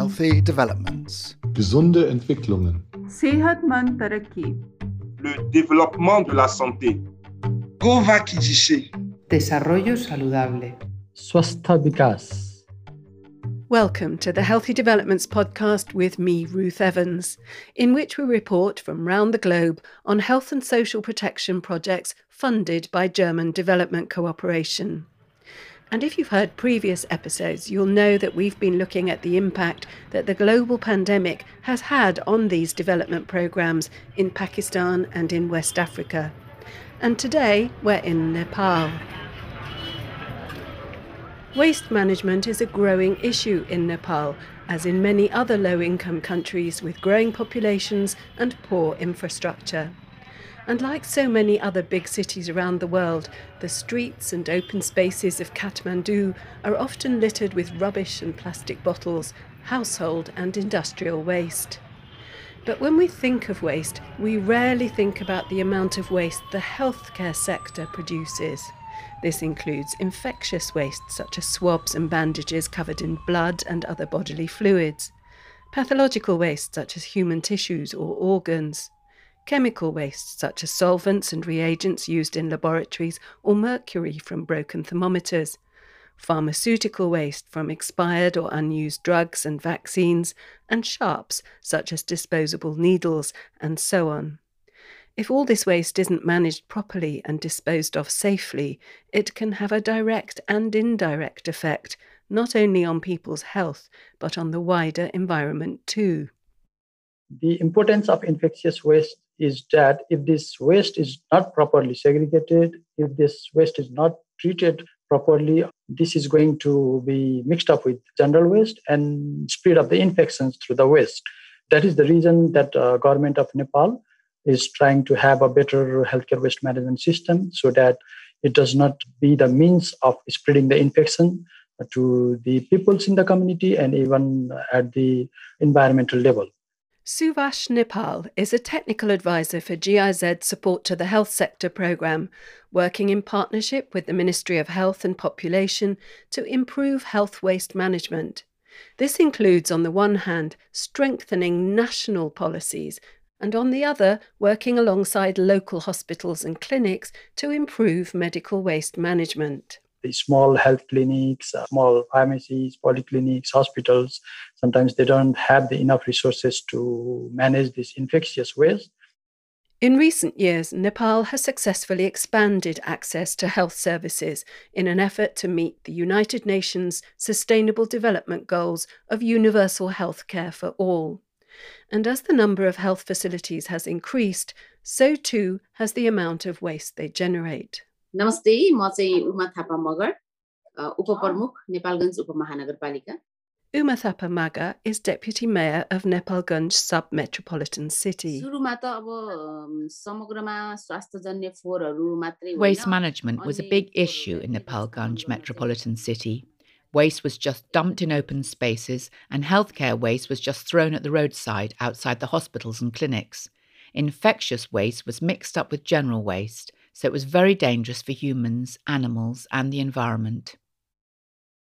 Healthy Developments. Gesunde Entwicklungen. Sehatmand Taraki. Le développement de la santé. Govakijishe. Desarrollo saludable. Swastha Vikas. Welcome to the Healthy Developments podcast with me, Ruth Evans, in which we report from round the globe on health and social protection projects funded by German Development Cooperation. And if you've heard previous episodes, you'll know that we've been looking at the impact that the global pandemic has had on these development programs in Pakistan and in West Africa. And today, we're in Nepal. Waste management is a growing issue in Nepal, as in many other low-income countries with growing populations and poor infrastructure. And like so many other big cities around the world, the streets and open spaces of Kathmandu are often littered with rubbish and plastic bottles, household and industrial waste. But when we think of waste, we rarely think about the amount of waste the healthcare sector produces. This includes infectious waste, such as swabs and bandages covered in blood and other bodily fluids, pathological waste, such as human tissues or organs, chemical waste, such as solvents and reagents used in laboratories or mercury from broken thermometers, pharmaceutical waste from expired or unused drugs and vaccines, and sharps, such as disposable needles, and so on. If all this waste isn't managed properly and disposed of safely, it can have a direct and indirect effect, not only on people's health, but on the wider environment too. The importance of infectious waste is that if this waste is not properly segregated, if this waste is not treated properly, this is going to be mixed up with general waste and spread of the infections through the waste. That is the reason that the government of Nepal is trying to have a better healthcare waste management system so that it does not be the means of spreading the infection to the peoples in the community and even at the environmental level. Suvash Nepal is a technical advisor for GIZ support to the health sector programme, working in partnership with the Ministry of Health and Population to improve health waste management. This includes, on the one hand, strengthening national policies and on the other, working alongside local hospitals and clinics to improve medical waste management. The small health clinics, small pharmacies, polyclinics, hospitals, sometimes they don't have the enough resources to manage this infectious waste. In recent years, Nepal has successfully expanded access to health services in an effort to meet the United Nations Sustainable Development Goals of universal health care for all. And as the number of health facilities has increased, so too has the amount of waste they generate. Namaste, ma chai Uma Thapa Magar, Upaparmukh, Nepalgunj Upa Mahanagarpalika. Uma Thapa Magar is Deputy Mayor of Nepalgunj Sub Metropolitan City. Waste management was a big issue in Nepalgunj Metropolitan City. Waste was just dumped in open spaces and healthcare waste was just thrown at the roadside outside the hospitals and clinics. Infectious waste was mixed up with general waste, so it was very dangerous for humans, animals and the environment.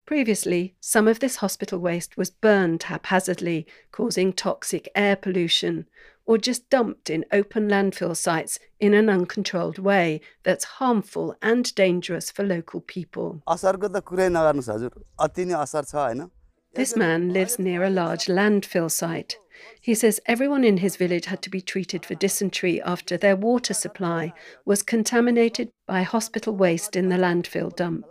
Previously, some of this hospital waste was burned haphazardly, causing toxic air pollution, or just dumped in open landfill sites in an uncontrolled way that's harmful and dangerous for local people. This man lives near a large landfill site. He says everyone in his village had to be treated for dysentery after their water supply was contaminated by hospital waste in the landfill dump.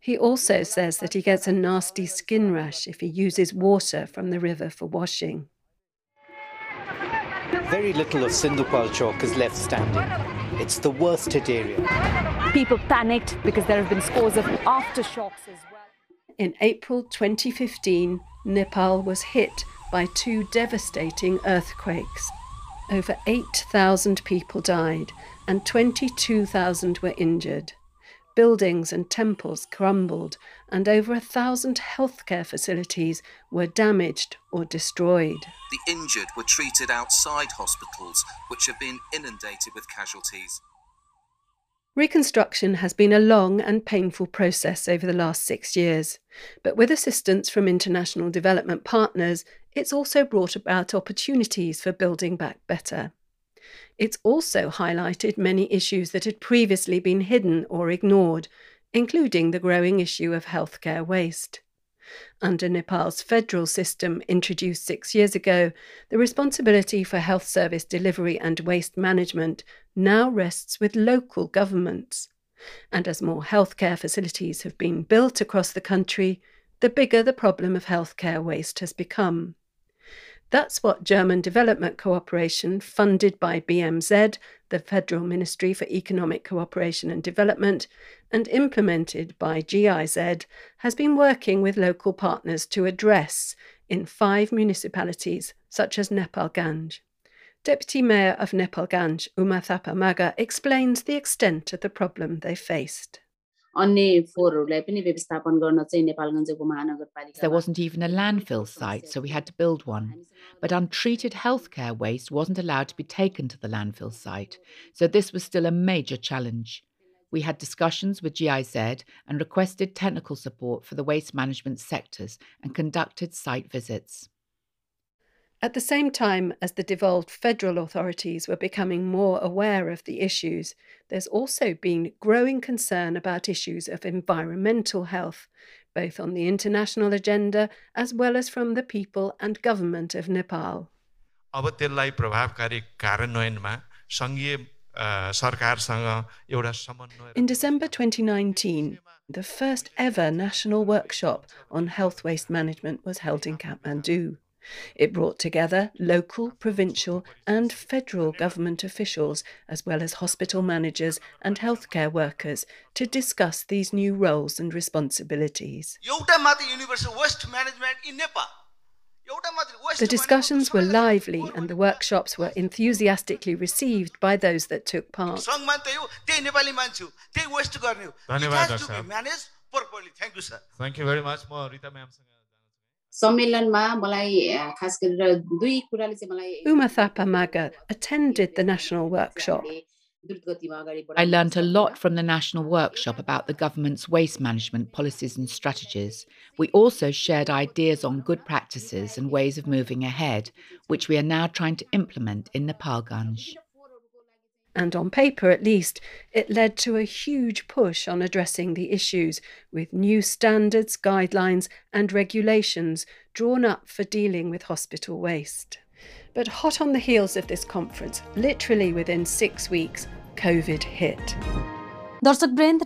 He also says that he gets a nasty skin rash if he uses water from the river for washing. Very little of Sindhupalchok is left standing. It's the worst hit area. People panicked because there have been scores of aftershocks as well. In April 2015, Nepal was hit by two devastating earthquakes. Over 8,000 people died and 22,000 were injured. Buildings and temples crumbled, and over 1,000 healthcare facilities were damaged or destroyed. The injured were treated outside hospitals, which have been inundated with casualties. Reconstruction has been a long and painful process over the last 6 years, but with assistance from international development partners, it's also brought about opportunities for building back better. It's also highlighted many issues that had previously been hidden or ignored, including the growing issue of healthcare waste. Under Nepal's federal system introduced 6 years ago, the responsibility for health service delivery and waste management now rests with local governments. And as more healthcare facilities have been built across the country, the bigger the problem of healthcare waste has become. That's what German Development Cooperation, funded by BMZ, the Federal Ministry for Economic Cooperation and Development, and implemented by GIZ, has been working with local partners to address in 5 municipalities, such as Nepalgunj. Deputy Mayor of Nepalgunj, Uma Thapa Maga, explains the extent of the problem they faced. There wasn't even a landfill site, so we had to build one. But untreated healthcare waste wasn't allowed to be taken to the landfill site, so this was still a major challenge. We had discussions with GIZ and requested technical support for the waste management sectors and conducted site visits. At the same time as the devolved federal authorities were becoming more aware of the issues, there's also been growing concern about issues of environmental health, both on the international agenda as well as from the people and government of Nepal. In December 2019, the first ever national workshop on health waste management was held in Kathmandu. It brought together local, provincial and federal government officials, as well as hospital managers and healthcare workers, to discuss these new roles and responsibilities. The discussions were lively and the workshops were enthusiastically received by those that took part. Thank you, sir. Thank you very much. Uma Thapa Maga attended the national workshop. I learnt a lot from the national workshop about the government's waste management policies and strategies. We also shared ideas on good practices and ways of moving ahead, which we are now trying to implement in Nepalgunj. And on paper, at least, it led to a huge push on addressing the issues, with new standards, guidelines and regulations drawn up for dealing with hospital waste. But hot on the heels of this conference, literally within 6 weeks, COVID hit. Like the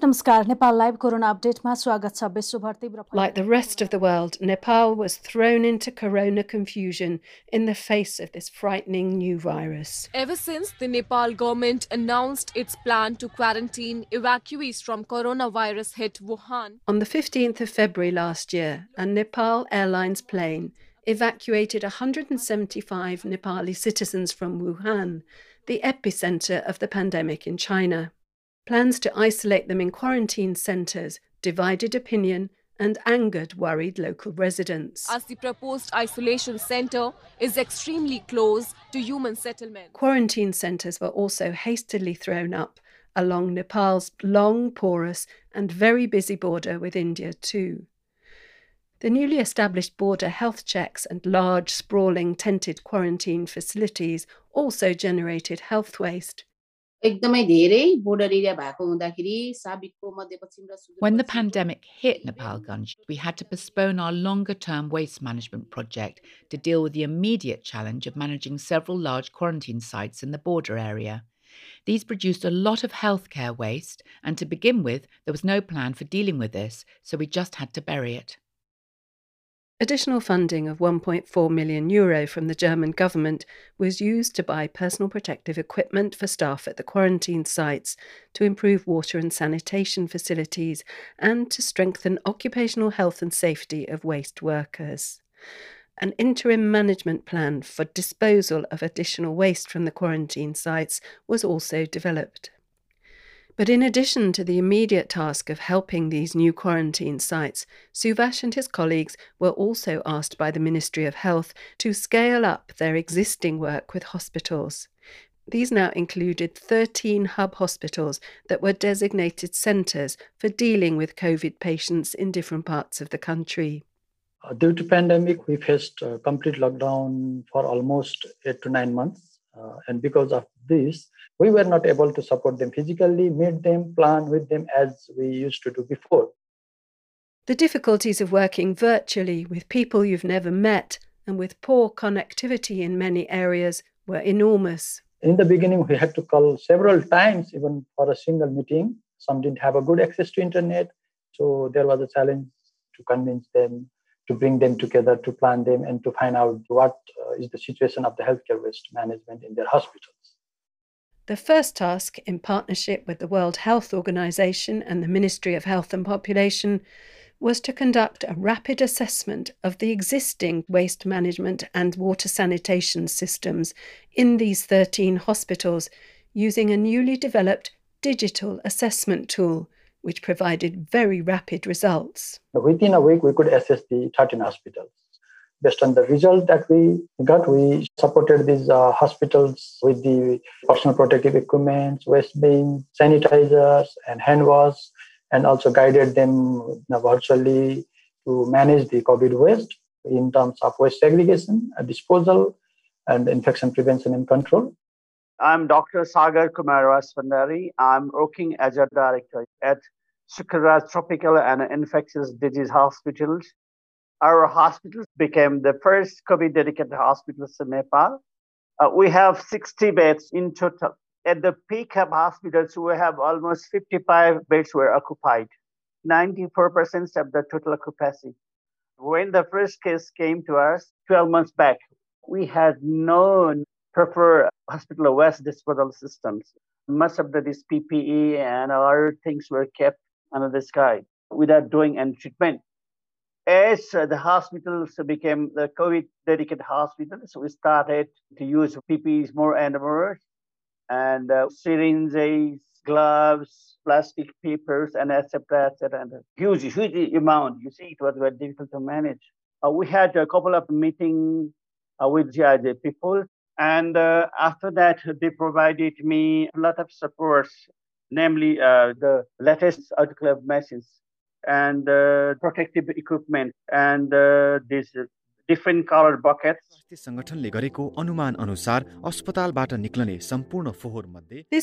rest of the world, Nepal was thrown into corona confusion in the face of this frightening new virus. Ever since the Nepal government announced its plan to quarantine evacuees from coronavirus hit Wuhan. On the 15th of February last year, a Nepal Airlines plane evacuated 175 Nepali citizens from Wuhan, the epicentre of the pandemic in China. Plans to isolate them in quarantine centres divided opinion and angered worried local residents, as the proposed isolation centre is extremely close to human settlement. Quarantine centres were also hastily thrown up along Nepal's long, porous and very busy border with India too. The newly established border health checks and large, sprawling, tented quarantine facilities also generated health waste. When the pandemic hit Nepalgunj, we had to postpone our longer-term waste management project to deal with the immediate challenge of managing several large quarantine sites in the border area. These produced a lot of healthcare waste, and to begin with, there was no plan for dealing with this, so we just had to bury it. Additional funding of €1.4 million from the German government was used to buy personal protective equipment for staff at the quarantine sites, to improve water and sanitation facilities, and to strengthen occupational health and safety of waste workers. An interim management plan for disposal of additional waste from the quarantine sites was also developed. But in addition to the immediate task of helping these new quarantine sites, Suvash and his colleagues were also asked by the Ministry of Health to scale up their existing work with hospitals. These now included 13 hub hospitals that were designated centres for dealing with COVID patients in different parts of the country. Due to pandemic, we faced a complete lockdown for almost 8 to 9 months. And because of this, we were not able to support them physically, meet them, plan with them as we used to do before. The difficulties of working virtually with people you've never met and with poor connectivity in many areas were enormous. In the beginning, we had to call several times, even for a single meeting. Some didn't have a good access to internet, so there was a challenge to convince them, to bring them together, to plan them, and to find out what is the situation of the healthcare waste management in their hospitals. The first task, in partnership with the World Health Organization and the Ministry of Health and Population, was to conduct a rapid assessment of the existing waste management and water sanitation systems in these 13 hospitals using a newly developed digital assessment tool, which provided very rapid results. Within a week, we could assess the 13 hospitals. Based on the result that we got, we supported these hospitals with the personal protective equipment, waste bins, sanitizers, and hand wash, and also guided them virtually to manage the COVID waste in terms of waste segregation, disposal, and infection prevention and control. I'm Dr. Sagar Kumaraswamy. I'm working as a director at Sukraraj Tropical and Infectious Disease Hospitals. Our hospital became the first COVID-dedicated hospitals in Nepal. We have 60 beds in total. At the peak of hospitals, we have almost 55 beds were occupied, 94% of the total capacity. When the first case came to us 12 months back, we had no proper hospital waste disposal systems. Most of these PPE and other things were kept under the sky without doing any treatment. As the hospitals became the COVID-dedicated hospitals, we started to use PPEs more and more, and syringes, gloves, plastic papers, and etc. And a huge amount. You see, it was very difficult to manage. We had a couple of meetings with GIZ people, and after that, they provided me a lot of supports, namely the latest autoclave machines and protective equipment and this different colored buckets. This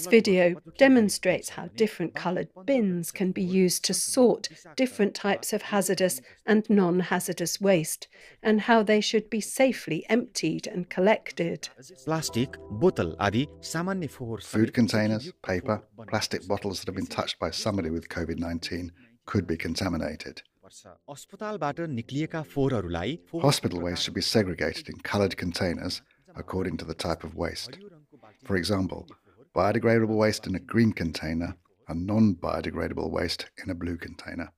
video demonstrates how different colored bins can be used to sort different types of hazardous and non-hazardous waste and how they should be safely emptied and collected. Food containers, paper, plastic bottles that have been touched by somebody with COVID-19 could be contaminated. Hospital waste should be segregated in coloured containers according to the type of waste. For example, biodegradable waste in a green container and non-biodegradable waste in a blue container.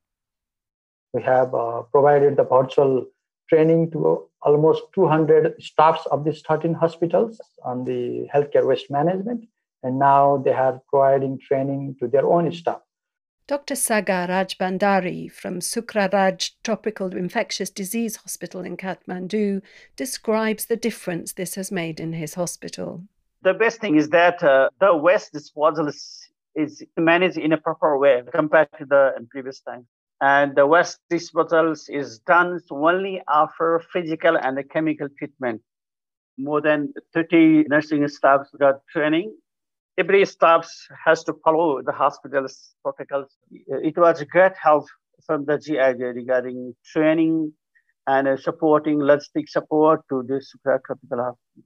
We have provided the virtual training to almost 200 staffs of these 13 hospitals on the healthcare waste management, and now they are providing training to their own staff. Dr. Sagar Rajbandari from Sukraraj Tropical Infectious Disease Hospital in Kathmandu describes the difference this has made in his hospital. The best thing is that the waste disposal is managed in a proper way compared to the previous time. And the waste disposal is done only after physical and chemical treatment. More than 30 nursing staff got training. Every staff has to follow the hospital's protocols. It was great help from the GIZ regarding training and supporting logistic support to the Sukraraj Tropical Hospital.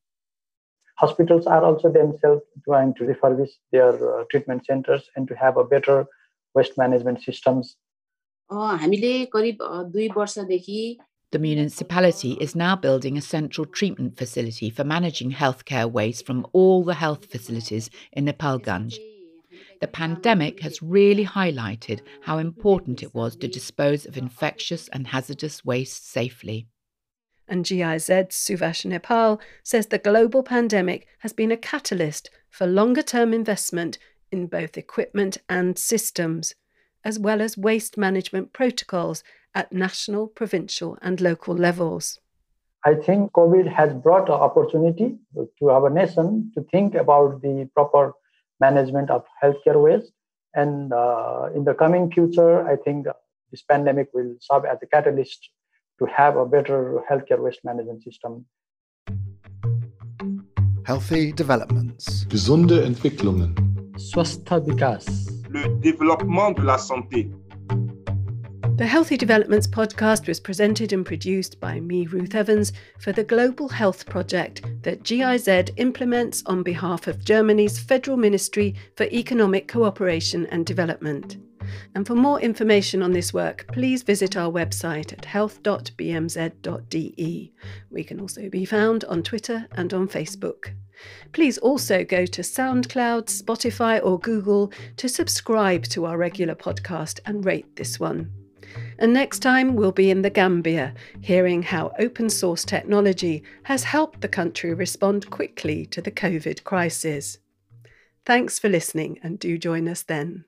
Hospitals are also themselves trying to refurbish their treatment centers and to have a better waste management systems. The municipality is now building a central treatment facility for managing healthcare waste from all the health facilities in Nepalgunj. The pandemic has really highlighted how important it was to dispose of infectious and hazardous waste safely. And GIZ's Suvash Nepal says the global pandemic has been a catalyst for longer-term investment in both equipment and systems, as well as waste management protocols at national, provincial and local levels. I think COVID has brought an opportunity to our nation to think about the proper management of healthcare waste. And in the coming future, I think this pandemic will serve as a catalyst to have a better healthcare waste management system. Healthy developments. Gesunde Entwicklungen. Swastha Vikas. Le développement de la santé. The Healthy Developments podcast was presented and produced by me, Ruth Evans, for the Global Health Project that GIZ implements on behalf of Germany's Federal Ministry for Economic Cooperation and Development. And for more information on this work, please visit our website at health.bmz.de. We can also be found on Twitter and on Facebook. Please also go to SoundCloud, Spotify or Google to subscribe to our regular podcast and rate this one. And next time we'll be in the Gambia, hearing how open source technology has helped the country respond quickly to the COVID crisis. Thanks for listening and do join us then.